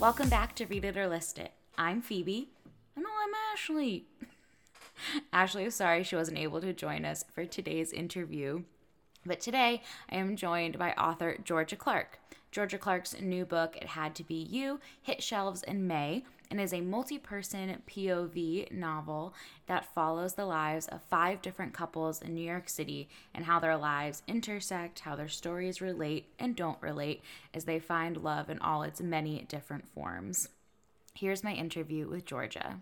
Welcome back to Read It or List It. I'm Phoebe. And I'm Ashley. Ashley was sorry she wasn't able to join us for today's interview. But today, I am joined by author Georgia Clark. Georgia Clark's new book, It Had to Be You, hit shelves in May and is a multi-person POV novel that follows the lives of 5 different couples in New York City and how their lives intersect, how their stories relate and don't relate as they find love in all its many different forms. Here's my interview with Georgia.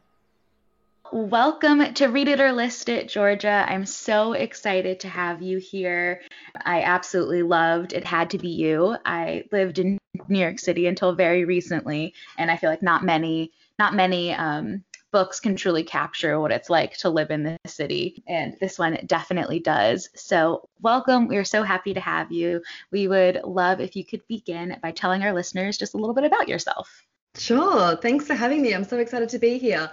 Welcome to Read It or List It, Georgia. I'm so excited to have you here. I absolutely loved It Had to Be You. I lived in New York City until very recently, and I feel like not many books can truly capture what it's like to live in this city, and this one definitely does. So welcome. We're so happy to have you. We would love if you could begin by telling our listeners just a little bit about yourself. Sure. Thanks for having me. I'm so excited to be here.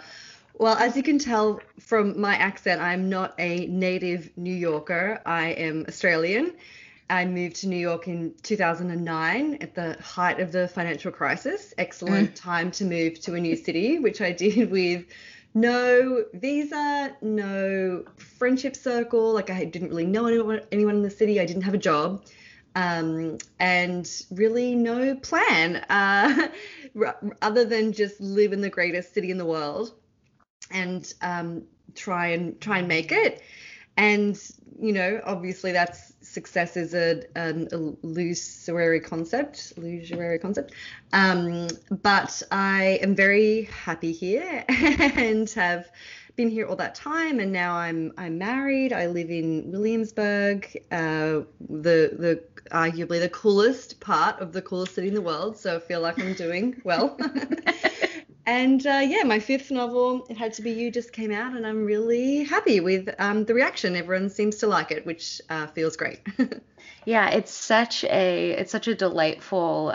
Well, as you can tell from my accent, I'm not a native New Yorker. I am Australian. I moved to New York in 2009 at the height of the financial crisis. Excellent time to move to a new city, which I did with no visa, no friendship circle. Like, I didn't really know anyone in the city. I didn't have a job. And really no plan other than just live in the greatest city in the world. And try and make it. And, you know, obviously that's success is an illusory concept. But I am very happy here and have been here all that time. And now I'm married. I live in Williamsburg, the arguably the coolest part of the coolest city in the world. So I feel like I'm doing well. And my 5th novel, It Had to Be You, just came out, and I'm really happy with the reaction. Everyone seems to like it, which feels great. Yeah, it's such a delightful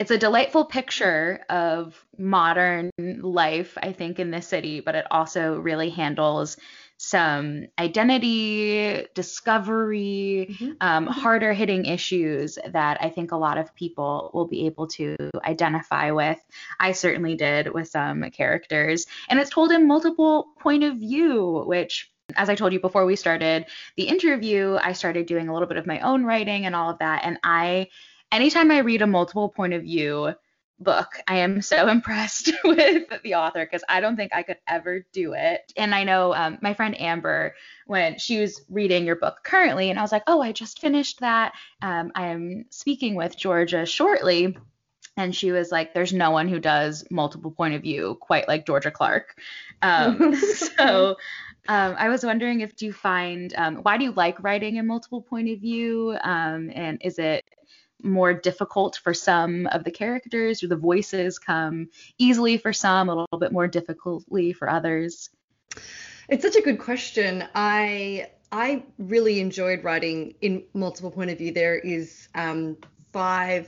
it's a delightful picture of modern life, I think, in this city, but it also really handles some identity, discovery, harder hitting issues that I think a lot of people will be able to identify with. I certainly did with some characters, and it's told in multiple point of view, which, as I told you before we started the interview, I started doing a little bit of my own writing and all of that. And anytime I read a multiple point of view book, I am so impressed with the author, because I don't think I could ever do it. And I know my friend Amber, when she was reading your book currently, and I was like, oh, I just finished that. I am speaking with Georgia shortly. And she was like, there's no one who does multiple point of view quite like Georgia Clark. So I was wondering if you find, why do you like writing in multiple point of view? And is it more difficult for some of the characters, or the voices come easily for some, a little bit more difficultly for others? It's such a good question. I really enjoyed writing in multiple point of view. There is 5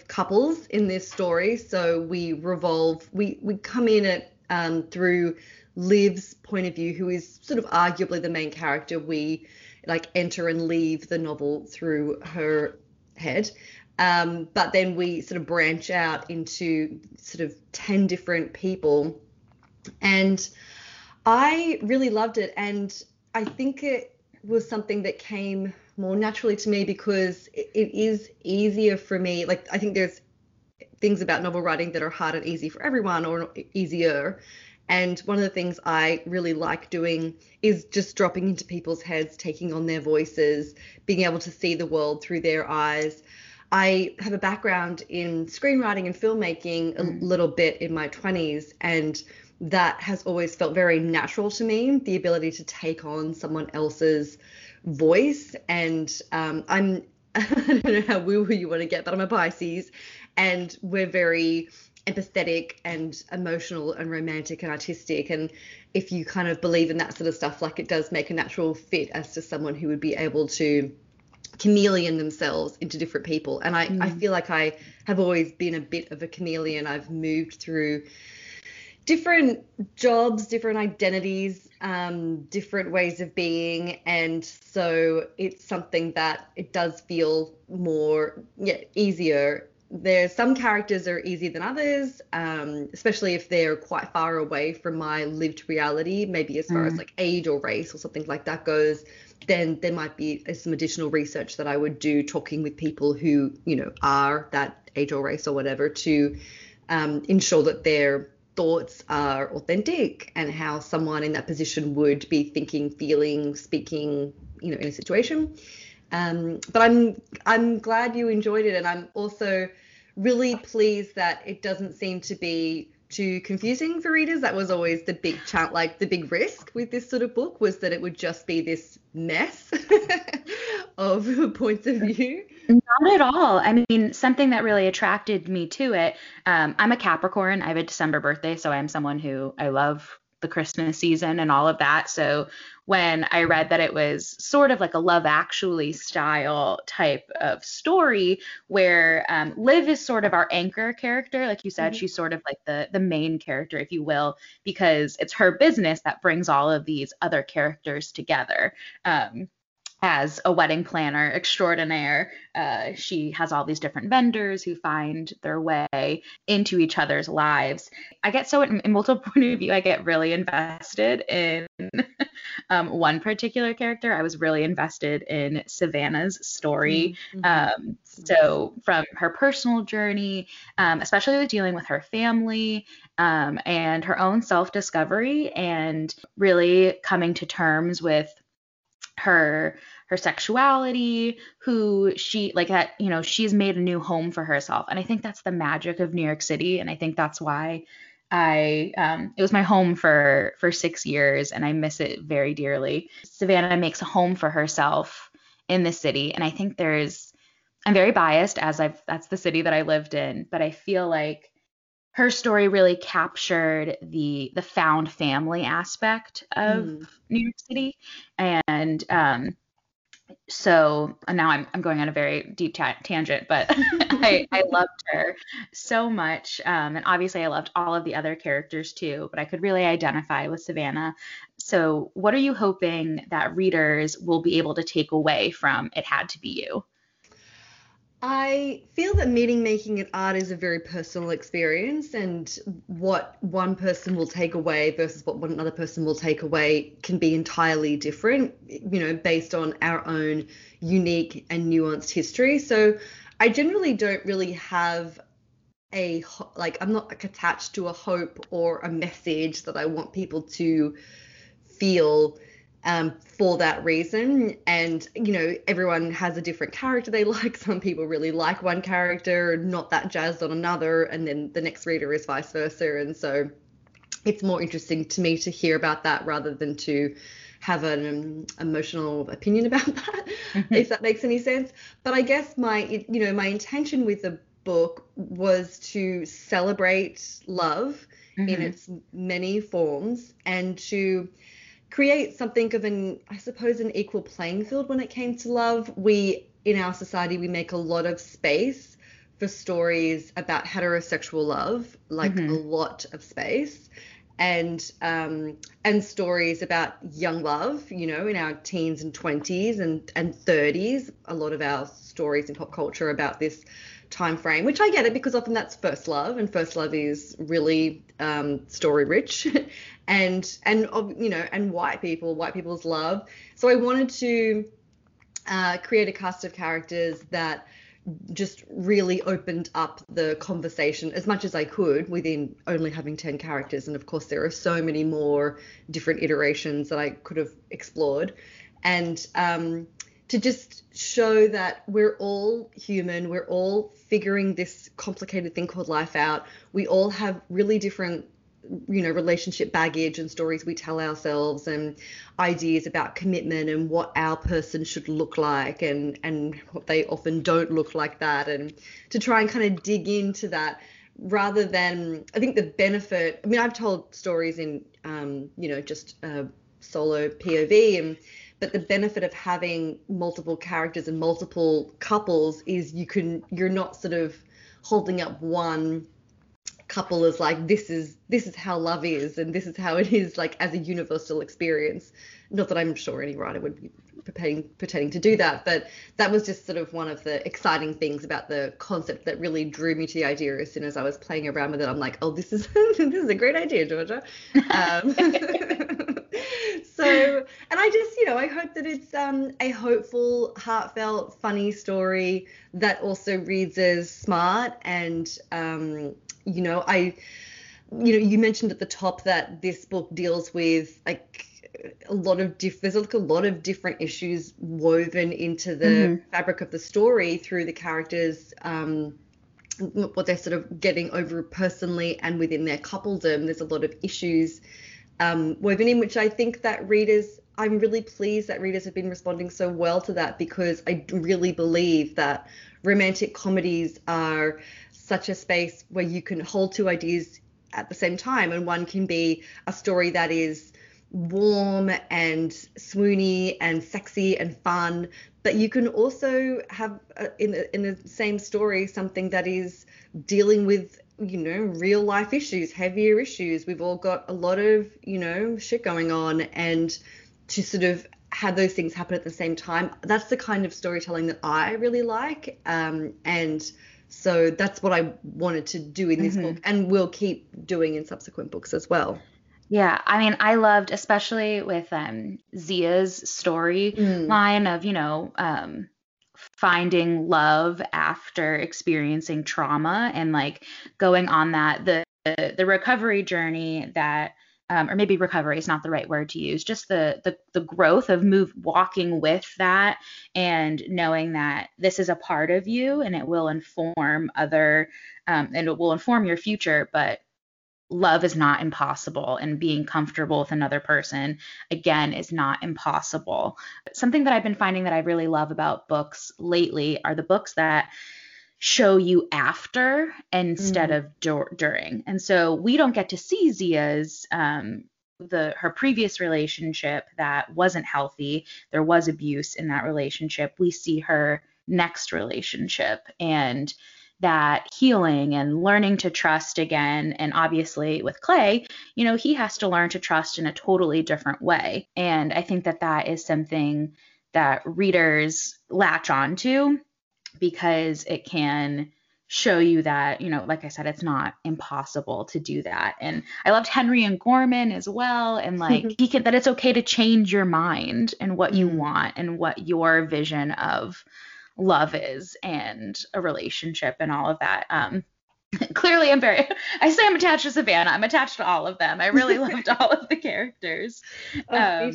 couples in this story, so we come in at through Liv's point of view, who is sort of arguably the main character. We like enter and leave the novel through her head. But then we sort of branch out into sort of 10 different people, and I really loved it. And I think it was something that came more naturally to me, because it is easier for me. Like, I think there's things about novel writing that are hard and easy for everyone, or easier. And one of the things I really like doing is just dropping into people's heads, taking on their voices, being able to see the world through their eyes. I have a background in screenwriting and filmmaking a little bit in my 20s, and that has always felt very natural to me, the ability to take on someone else's voice. And I don't know how woo-woo you want to get, but I'm a Pisces, and we're very empathetic and emotional and romantic and artistic. And if you kind of believe in that sort of stuff, like, it does make a natural fit as to someone who would be able to chameleon themselves into different people. And I feel like I have always been a bit of a chameleon. I've moved through different jobs, different identities, different ways of being. And so it's something that it does feel more easier There's some characters are easier than others, especially if they're quite far away from my lived reality, maybe as far as like age or race or something like that goes. Then there might be some additional research that I would do talking with people who, you know, are that age or race or whatever to ensure that their thoughts are authentic and how someone in that position would be thinking, feeling, speaking, you know, in a situation. But I'm glad you enjoyed it, and I'm also really pleased that it doesn't seem to be too confusing for readers. That was always the big challenge, like the big risk with this sort of book was that it would just be this mess of points of view. Not at all. I mean, something that really attracted me to it, I'm a Capricorn. I have a December birthday, so I'm someone who I love the Christmas season and all of that. So when I read that it was sort of like a Love Actually style type of story where Liv is sort of our anchor character, like you said, she's sort of like the main character, if you will, because it's her business that brings all of these other characters together. As a wedding planner extraordinaire, she has all these different vendors who find their way into each other's lives. I get so, in multiple point of view, I get really invested in one particular character. I was really invested in Savannah's story. So from her personal journey, especially with dealing with her family and her own self-discovery and really coming to terms with her sexuality, who she like that, you know, she's made a new home for herself. And I think that's the magic of New York City. And I think that's why I, it was my home for 6 years and I miss it very dearly. Savannah makes a home for herself in the city. And I think I'm very biased that's the city that I lived in, but I feel like her story really captured the found family aspect of New York City. And so now I'm going on a very deep tangent, but I loved her so much. And obviously I loved all of the other characters too, but I could really identify with Savannah. So what are you hoping that readers will be able to take away from It Had to Be You? I feel that making an art is a very personal experience, and what one person will take away versus what another person will take away can be entirely different, you know, based on our own unique and nuanced history. So I generally don't really have I'm not like attached to a hope or a message that I want people to feel for that reason. And, you know, everyone has a different character they like. Some people really like one character, not that jazzed on another, and then the next reader is vice versa. And so it's more interesting to me to hear about that rather than to have an emotional opinion about that, if that makes any sense. But I guess my intention with the book was to celebrate love in its many forms and to create something of an equal playing field when it came to love. We, in our society, we make a lot of space for stories about heterosexual love, like a lot of space, and stories about young love, you know, in our teens and 20s and 30s. A lot of our stories in pop culture about this time frame, which I get it, because often that's first love, and first love is really story rich and white people's love. So I wanted to create a cast of characters that just really opened up the conversation as much as I could within only having 10 characters. And of course there are so many more different iterations that I could have explored, and to just show that we're all human, we're all figuring this complicated thing called life out. We all have really different, you know, relationship baggage and stories we tell ourselves and ideas about commitment and what our person should look like and what they often don't look like that, and to try and kind of dig into that rather than, I think the benefit, I mean, I've told stories in, just solo POV but the benefit of having multiple characters and multiple couples is you're not sort of holding up one couple as like, this is how love is, and this is how it is, like, as a universal experience. Not that I'm sure any writer would be pretending to do that, but that was just sort of one of the exciting things about the concept that really drew me to the idea. As soon as I was playing around with it, I'm like, oh, this is a great idea, Georgia. So, and I just, you know, I hope that it's a hopeful, heartfelt, funny story that also reads as smart. And, you know, you mentioned at the top that this book deals with, like, there's like a lot of different issues woven into the fabric of the story through the characters, what they're sort of getting over personally and within their coupledom. There's a lot of issues woven in, which I think that I'm really pleased that readers have been responding so well to that, because I really believe that romantic comedies are such a space where you can hold two ideas at the same time, and one can be a story that is warm and swoony and sexy and fun, but you can also have in the same story something that is dealing with, you know, real life issues, heavier issues. We've all got a lot of, you know, shit going on, and to sort of have those things happen at the same time, that's the kind of storytelling that I really like, and so that's what I wanted to do in this book, and will keep doing in subsequent books as well. Yeah, I mean, I loved, especially with Zia's story line of, you know, finding love after experiencing trauma, and like going on that, the recovery journey that, or maybe recovery is not the right word to use, just the growth of walking with that, and knowing that this is a part of you, and it will inform and it will inform your future, but love is not impossible, and being comfortable with another person, again, is not impossible. Something that I've been finding that I really love about books lately are the books that show you after instead of during. And so we don't get to see Zia's, her previous relationship that wasn't healthy. There was abuse in that relationship. We see her next relationship, and that healing and learning to trust again. And obviously with Clay, you know, he has to learn to trust in a totally different way. And I think that that is something that readers latch onto, because it can show you that, you know, like I said, it's not impossible to do that. And I loved Henry and Gorman as well. And like that it's okay to change your mind and what you want and what your vision of love is, and a relationship, and all of that. Clearly I say I'm attached to Savannah. I'm attached to all of them. I really loved all of the characters. Me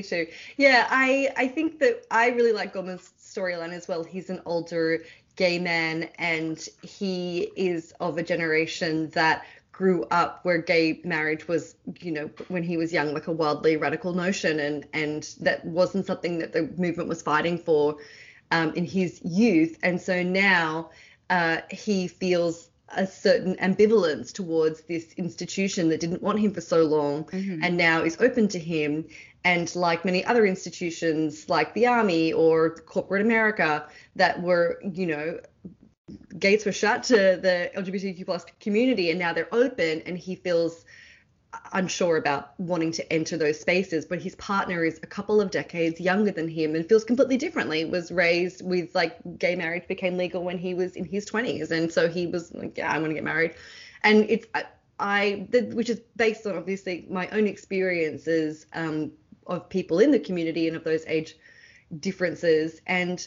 too. Yeah. I think that I really like Gorman's storyline as well. He's an older gay man, and he is of a generation that grew up where gay marriage was, you know, when he was young, like a wildly radical notion. And that wasn't something that the movement was fighting for in his youth. And so now he feels a certain ambivalence towards this institution that didn't want him for so long, and now is open to him. And like many other institutions, like the army or corporate America, that were, you know, gates were shut to the LGBTQ plus community, and now they're open, and he feels unsure about wanting to enter those spaces. But his partner is a couple of decades younger than him and feels completely differently, was raised with, like, gay marriage became legal when he was in his 20s, and so he was like, yeah, I want to get married. And it's which is based on obviously my own experiences of people in the community and of those age differences. And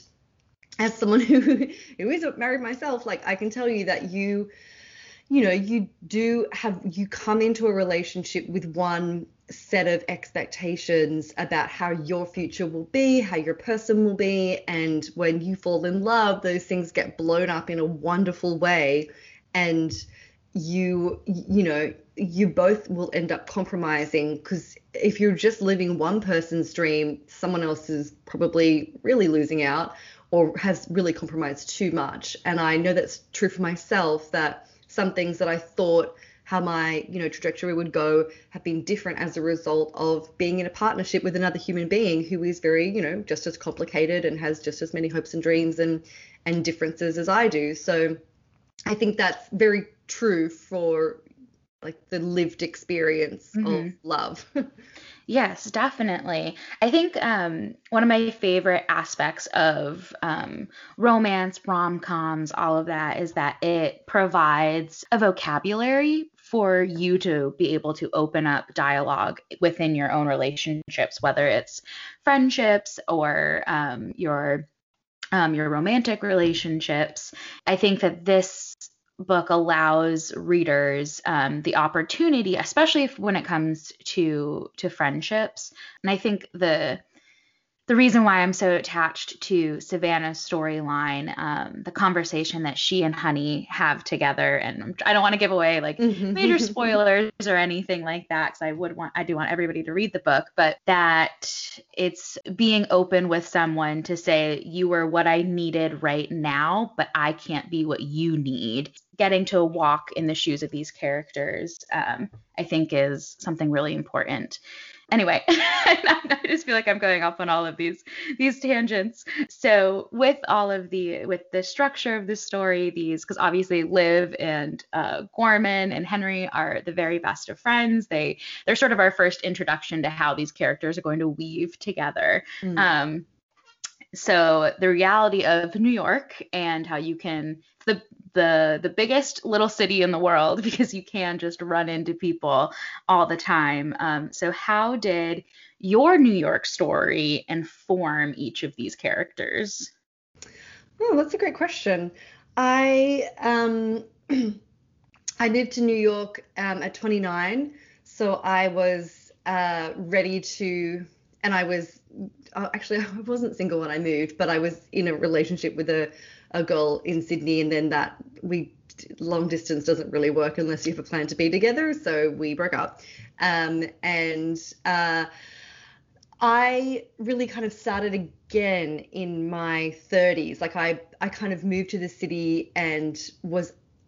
as someone who is married myself, like, I can tell you that you know, you come into a relationship with one set of expectations about how your future will be, how your person will be. And when you fall in love, those things get blown up in a wonderful way. And you know, you both will end up compromising, because if you're just living one person's dream, someone else is probably really losing out or has really compromised too much. And I know that's true for myself, that some things that I thought how my, you know, trajectory would go have been different as a result of being in a partnership with another human being who is very, you know, just as complicated and has just as many hopes and dreams and differences as I do. So I think that's very true for like the lived experience mm-hmm. of love. Yes, definitely. I think one of my favorite aspects of romance, rom-coms, all of that is that it provides a vocabulary for you to be able to open up dialogue within your own relationships, whether it's friendships or your romantic relationships. I think that this book allows readers the opportunity, especially when it comes to friendships. And I think the reason why I'm so attached to Savannah's storyline, the conversation that she and Honey have together, and I don't want to give away like major spoilers or anything like that, because I do want everybody to read the book, but that it's being open with someone to say, you were what I needed right now, but I can't be what you need. Getting to walk in the shoes of these characters, I think is something really important. Anyway, I just feel like I'm going off on all of these tangents. So with the structure of the story, because obviously Liv and Gorman and Henry are the very best of friends. They're sort of our first introduction to how these characters are going to weave together. Mm-hmm. So the reality of New York and how you can, the biggest little city in the world, because you can just run into people all the time. So how did your New York story inform each of these characters? Oh, that's a great question. I moved to New York at 29, so I was ready to, and I was, actually I wasn't single when I moved, but I was in a relationship with a girl in Sydney, and then long distance doesn't really work unless you have a plan to be together, so we broke up. And I really kind of started again in my 30s. Like I kind of moved to the city and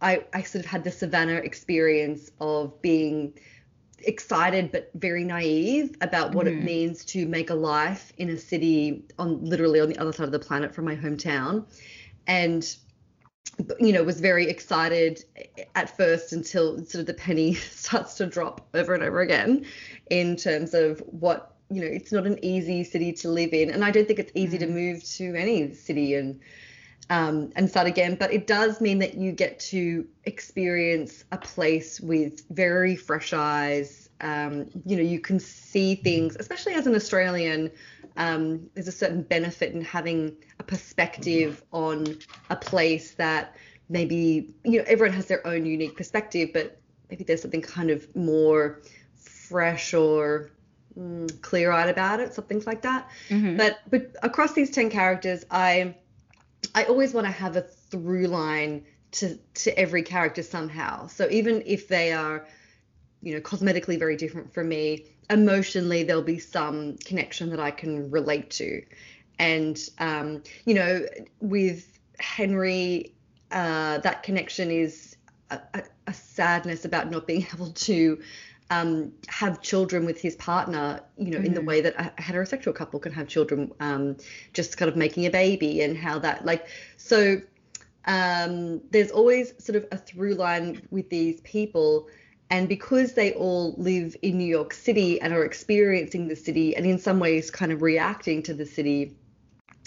I sort of had the Savannah experience of being excited but very naive about what it means to make a life in a city literally on the other side of the planet from my hometown. And, you know, was very excited at first until sort of the penny starts to drop over and over again in terms of what, you know, it's not an easy city to live in. And I don't think it's easy to move to any city and start again. But it does mean that you get to experience a place with very fresh eyes. You know, you can see things, especially as an Australian. There's a certain benefit in having a perspective on a place that maybe, you know, everyone has their own unique perspective, but maybe there's something kind of more fresh or clear-eyed about it, some things like that. Mm-hmm. But across these 10 characters, I always want to have a through line to every character somehow. So even if they are, you know, cosmetically very different from me, emotionally there'll be some connection that I can relate to. And you know, with Henry, that connection is a sadness about not being able to have children with his partner, you know, in the way that a heterosexual couple can have children, just kind of making a baby, and how that, like, so there's always sort of a through line with these people. And because they all live in New York City and are experiencing the city and in some ways kind of reacting to the city,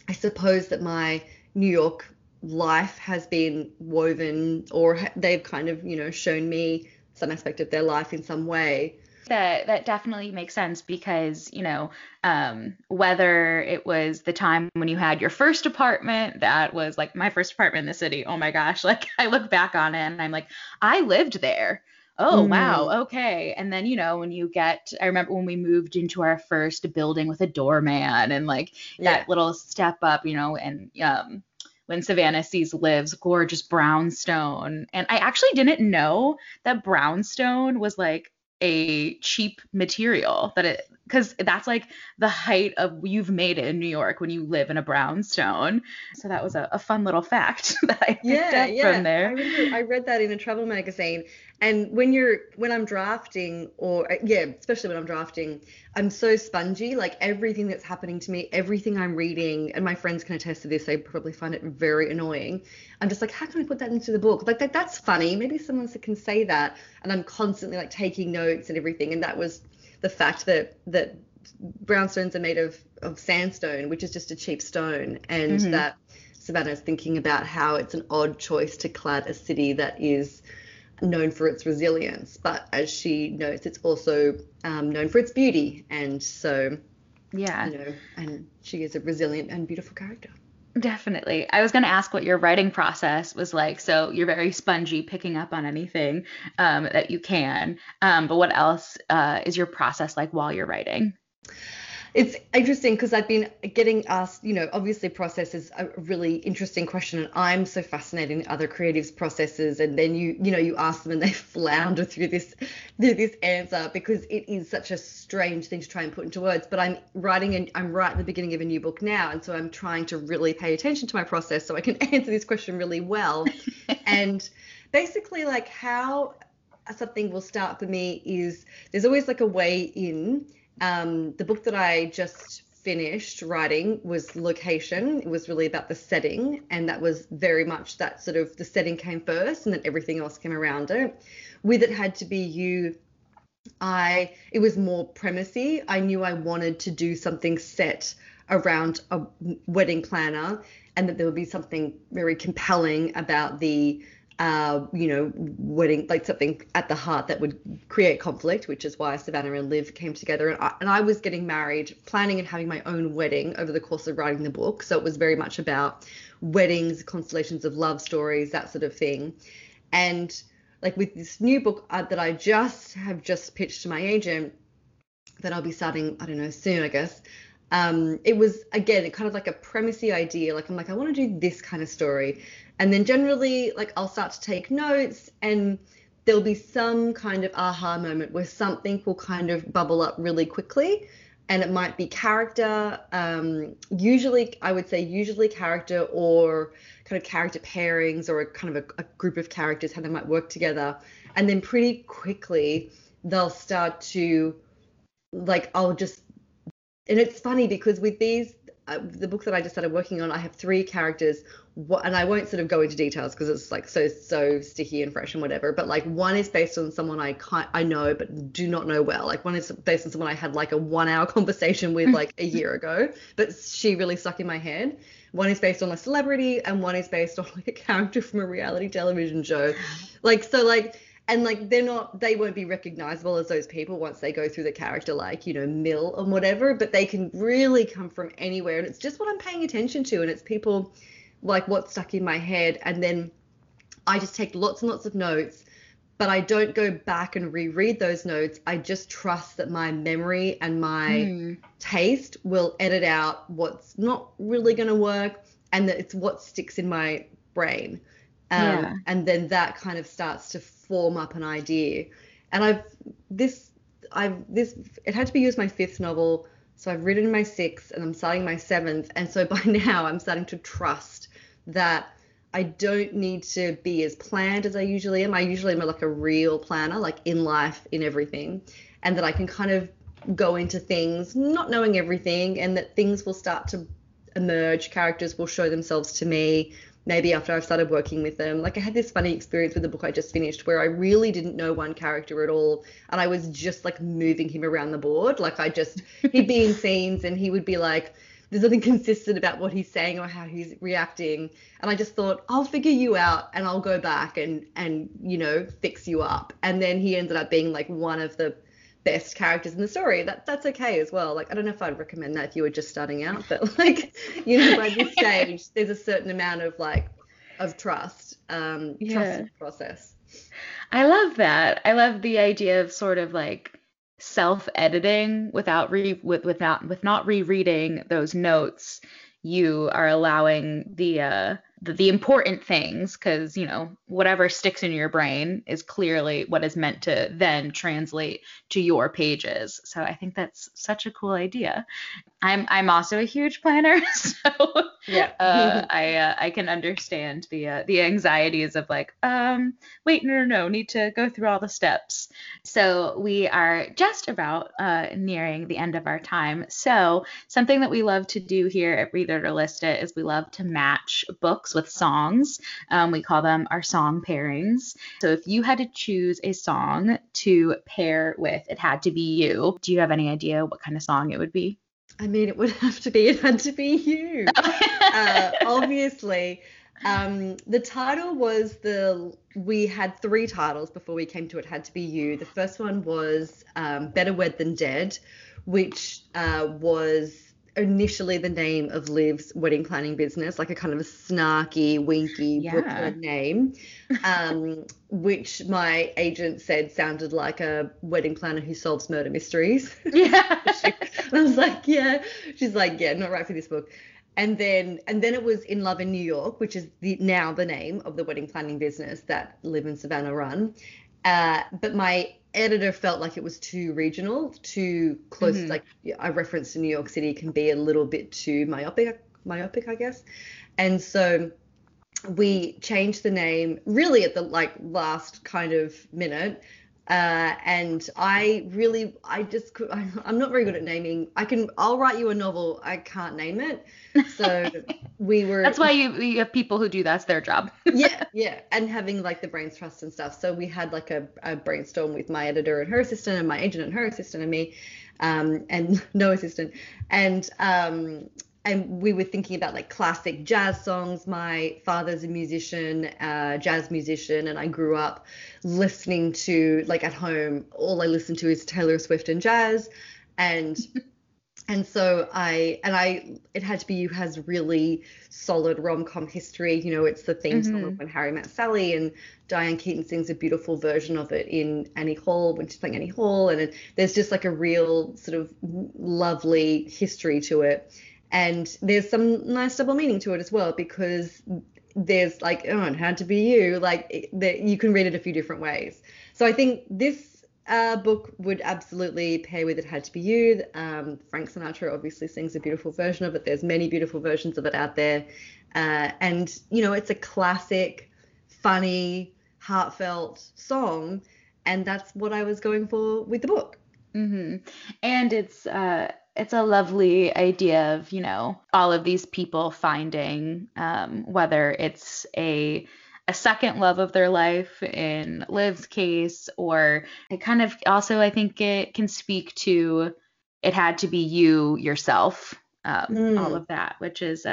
I suppose that my New York life has been woven, or they've kind of, you know, shown me some aspect of their life in some way. That definitely makes sense, because, you know, whether it was the time when you had your first apartment, that was like my first apartment in the city. Oh my gosh, like I look back on it and I'm like, I lived there. Oh, wow. Okay. And then, you know, I remember when we moved into our first building with a doorman and like that little step up, you know, and when Savannah sees Liv's gorgeous brownstone. And I actually didn't know that brownstone was like a cheap material, that it because that's like the height of you've made it in New York when you live in a brownstone. So that was a fun little fact that I picked up from there. I remember I read that in a travel magazine. And when I'm drafting, or especially when I'm drafting, I'm so spongy. Like everything that's happening to me, everything I'm reading, and my friends can attest to this, they probably find it very annoying. I'm just like, how can I put that into the book? Like that's funny. Maybe someone can say that. And I'm constantly like taking notes and everything. And that was the fact that brownstones are made of sandstone, which is just a cheap stone, and that Savannah's thinking about how it's an odd choice to clad a city that is known for its resilience, but as she notes, it's also known for its beauty. And so, and she is a resilient and beautiful character. Definitely. I was going to ask what your writing process was like. So you're very spongy, picking up on anything that you can. But what else is your process like while you're writing? It's interesting because I've been getting asked, obviously process is a really interesting question, and I'm so fascinated in other creatives' processes, and then you ask them and they flounder through this answer because it is such a strange thing to try and put into words. But I'm writing and I'm right at the beginning of a new book now, and so I'm trying to really pay attention to my process so I can answer this question really well. And basically like how something will start for me is there's always like a way in. The book that I just finished writing was Location. It was really about the setting, and that was very much that sort of the setting came first and then everything else came around it. With It Had to Be You, it was more premisey. I knew I wanted to do something set around a wedding planner, and that there would be something very compelling about the wedding, like something at the heart that would create conflict, which is why Savannah and Liv came together. And I was getting married, planning and having my own wedding over the course of writing the book. So it was very much about weddings, constellations of love stories, that sort of thing. And like with this new book that I have just pitched to my agent that I'll be starting, I don't know, soon, I guess. It was, again, kind of like a premisey idea. Like I'm like, I want to do this kind of story. And then generally, like I'll start to take notes, and there'll be some kind of aha moment where something will kind of bubble up really quickly. And it might be character. Usually character, or kind of character pairings, or a group of characters, how they might work together. And then pretty quickly they'll start to like, I'll just, and it's funny because with these, the book that I just started working on, I have three characters, and I won't sort of go into details because it's like so sticky and fresh and whatever, but like one is based on someone I know but do not know well. Like one is based on someone I had like a 1-hour conversation with like a year ago, but she really stuck in my head. One is based on a celebrity, and one is based on like a character from a reality television show. Like, so like, and like they won't be recognizable as those people once they go through the character, like, mill or whatever, but they can really come from anywhere. And it's just what I'm paying attention to. And it's people like what's stuck in my head. And then I just take lots and lots of notes, but I don't go back and reread those notes. I just trust that my memory and my taste will edit out what's not really going to work, and that it's what sticks in my brain. And then that kind of starts to form up an idea. And It Had to Be You as my 5th novel, so I've written my 6th and I'm starting my 7th, and so by now I'm starting to trust that I don't need to be as planned as I usually am. I usually am like a real planner, like in life, in everything, and that I can kind of go into things not knowing everything, and that things will start to emerge, characters will show themselves to me. Maybe after I've started working with them, like I had this funny experience with the book I just finished where I really didn't know one character at all, and I was just like moving him around the board. Like he'd be in scenes and he would be like, there's nothing consistent about what he's saying or how he's reacting. And I just thought, I'll figure you out and I'll go back and fix you up. And then he ended up being like one of the best characters in the story. That's okay as well. Like I don't know if I'd recommend that if you were just starting out, but like by this stage there's a certain amount of like of trust, trust in the process. I love that. I love the idea of sort of like self-editing without rereading those notes. You are allowing the the important things, because, you know, whatever sticks in your brain is clearly what is meant to then translate to your pages. So I think that's such a cool idea. I'm also a huge planner, so yeah. I can understand the anxieties of like, wait, no, need to go through all the steps. So we are just about nearing the end of our time. So something that we love to do here at Read It or List It is we love to match books with songs. We call them our song pairings. So if you had to choose a song to pair with It Had to Be You, do you have any idea what kind of song it would be? I mean, it would have to be It Had to Be You, obviously. The title was we had three titles before we came to It Had to Be You. The first one was Better Wed Than Dead, which was initially the name of Liv's wedding planning business, like a kind of a snarky, winky Brooklyn name, which my agent said sounded like a wedding planner who solves murder mysteries. Yeah. And I was like, yeah. She's like, yeah, not right for this book. And then it was In Love in New York, which is now the name of the wedding planning business that Liv and Savannah run. But my editor felt like it was too regional, too close. Mm-hmm. Like a reference to New York City can be a little bit too myopic, I guess. And so we changed the name really at the last kind of minute. And I'm not very good at naming. I'll write you a novel. I can't name it. So that's why you have people who do that's their job. Yeah. And having the brains trust and stuff. So we had a brainstorm with my editor and her assistant and my agent and her assistant and me, and no assistant. And we were thinking about classic jazz songs. My father's a musician, jazz musician, and I grew up listening to at home. All I listen to is Taylor Swift and jazz, and so It Had to Be You has really solid rom-com history. You know, it's the theme song of When Harry Met Sally, and Diane Keaton sings a beautiful version of it in Annie Hall when she's playing Annie Hall, and there's just a real sort of lovely history to it. And there's some nice double meaning to it as well, because there's It Had to Be You, you can read it a few different ways. So I think this book would absolutely pair with It Had to Be You. Frank Sinatra obviously sings a beautiful version of it. There's many beautiful versions of it out there. And, you know, it's a classic, funny, heartfelt song. And that's what I was going for with the book. Mm-hmm. And it's a lovely idea of, you know, all of these people finding, whether it's a second love of their life in Liv's case, or it kind of also, I think it can speak to It Had to Be You yourself, all of that, which is,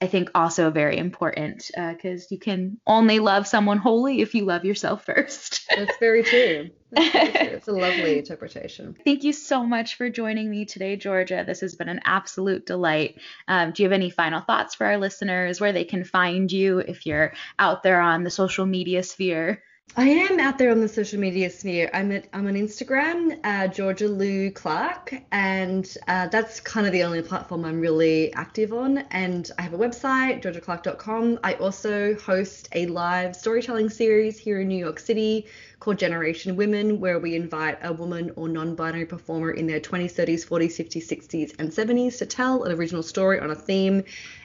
I think also very important, because you can only love someone wholly if you love yourself first. That's very true. It's a lovely interpretation. Thank you so much for joining me today, Georgia. This has been an absolute delight. Do you have any final thoughts for our listeners, where they can find you if you're out there on the social media sphere? I am out there on the social media sphere. I'm on Instagram, Georgia Lou Clark, and that's kind of the only platform I'm really active on. And I have a website, georgiaclark.com. I also host a live storytelling series here in New York City called Generation Women, where we invite a woman or non-binary performer in their 20s, 30s, 40s, 50s, 60s, and 70s to tell an original story on a theme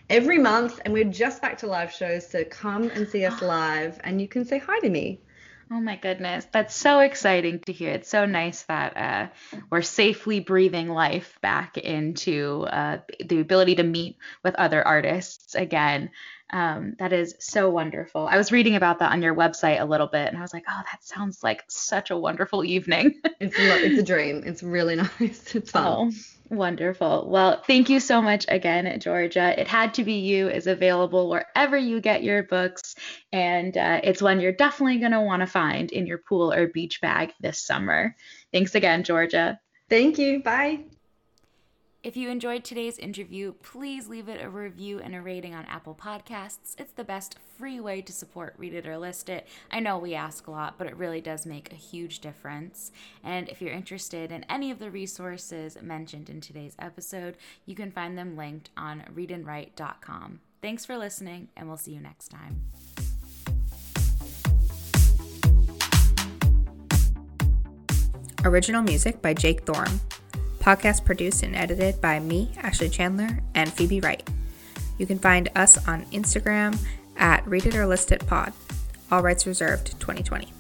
every month. And we're just back to live shows, so come and see us live, and you can say hi to me. Oh my goodness. That's so exciting to hear. It's so nice that we're safely breathing life back into the ability to meet with other artists again. That is so wonderful. I was reading about that on your website a little bit, and I was like, oh, that sounds like such a wonderful evening. It's a dream. It's really nice. It's fun. Oh, wonderful. Well, thank you so much again, Georgia. It Had to Be You is available wherever you get your books, and it's one you're definitely going to want to find in your pool or beach bag this summer. Thanks again, Georgia. Thank you. Bye. If you enjoyed today's interview, please leave it a review and a rating on Apple Podcasts. It's the best free way to support Read It or List It. I know we ask a lot, but it really does make a huge difference. And if you're interested in any of the resources mentioned in today's episode, you can find them linked on readandwrite.com. Thanks for listening, and we'll see you next time. Original music by Jake Thorne. Podcast produced and edited by me, Ashley Chandler, and Phoebe Wright. You can find us on Instagram at Read It or List It Pod. All rights reserved 2020.